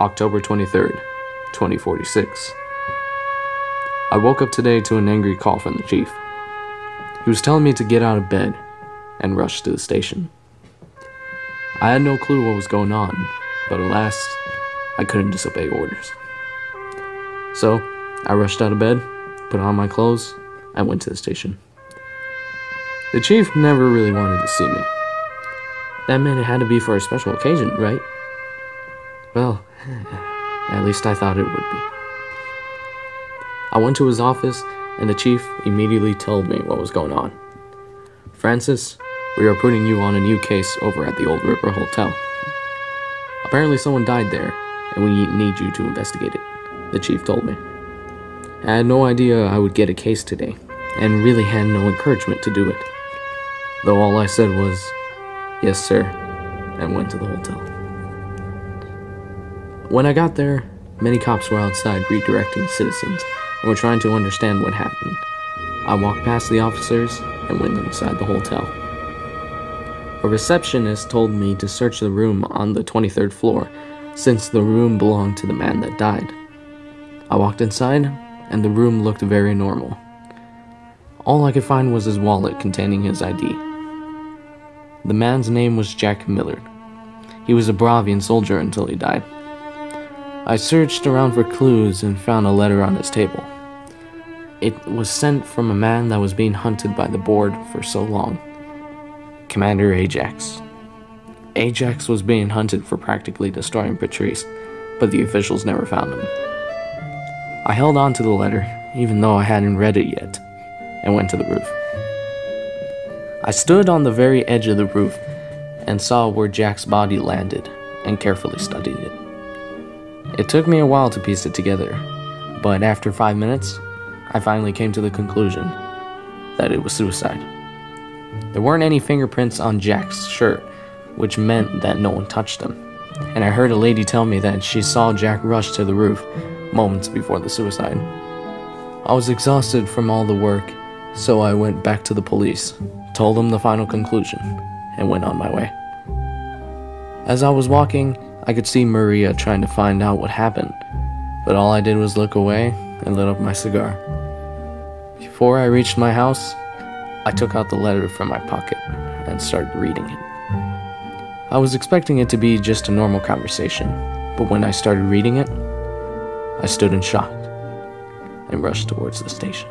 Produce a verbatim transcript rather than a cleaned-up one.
October twenty-third, twenty forty-six. I woke up today to an angry call from the chief. He was telling me to get out of bed and rush to the station. I had no clue what was going on, but alas, I couldn't disobey orders. So, I rushed out of bed, put on my clothes, and went to the station. The chief never really wanted to see me. That meant it had to be for a special occasion, right? Well, at least I thought it would be. I went to his office, and the chief immediately told me what was going on. Francis, we are putting you on a new case over at the Old River Hotel. Apparently someone died there, and we need you to investigate it, the chief told me. I had no idea I would get a case today, and really had no encouragement to do it. Though all I said was, yes, sir, and went to the hotel. When I got there, many cops were outside redirecting citizens and were trying to understand what happened. I walked past the officers and went inside the hotel. A receptionist told me to search the room on the twenty-third floor, since the room belonged to the man that died. I walked inside, and the room looked very normal. All I could find was his wallet containing his I D. The man's name was Jack Millard. He was a Bravian soldier until he died. I searched around for clues and found a letter on his table. It was sent from a man that was being hunted by the board for so long. Commander Ajax. Ajax was being hunted for practically destroying Patrice, but the officials never found him. I held on to the letter, even though I hadn't read it yet, and went to the roof. I stood on the very edge of the roof and saw where Jack's body landed and carefully studied it. It took me a while to piece it together, but after five minutes, I finally came to the conclusion that it was suicide. There weren't any fingerprints on Jack's shirt, which meant that no one touched him, and I heard a lady tell me that she saw Jack rush to the roof moments before the suicide. I was exhausted from all the work, so I went back to the police, told them the final conclusion, and went on my way. As I was walking, I could see Maria trying to find out what happened, but all I did was look away and lit up my cigar. Before I reached my house, I took out the letter from my pocket and started reading it. I was expecting it to be just a normal conversation, but when I started reading it, I stood in shock and rushed towards the station.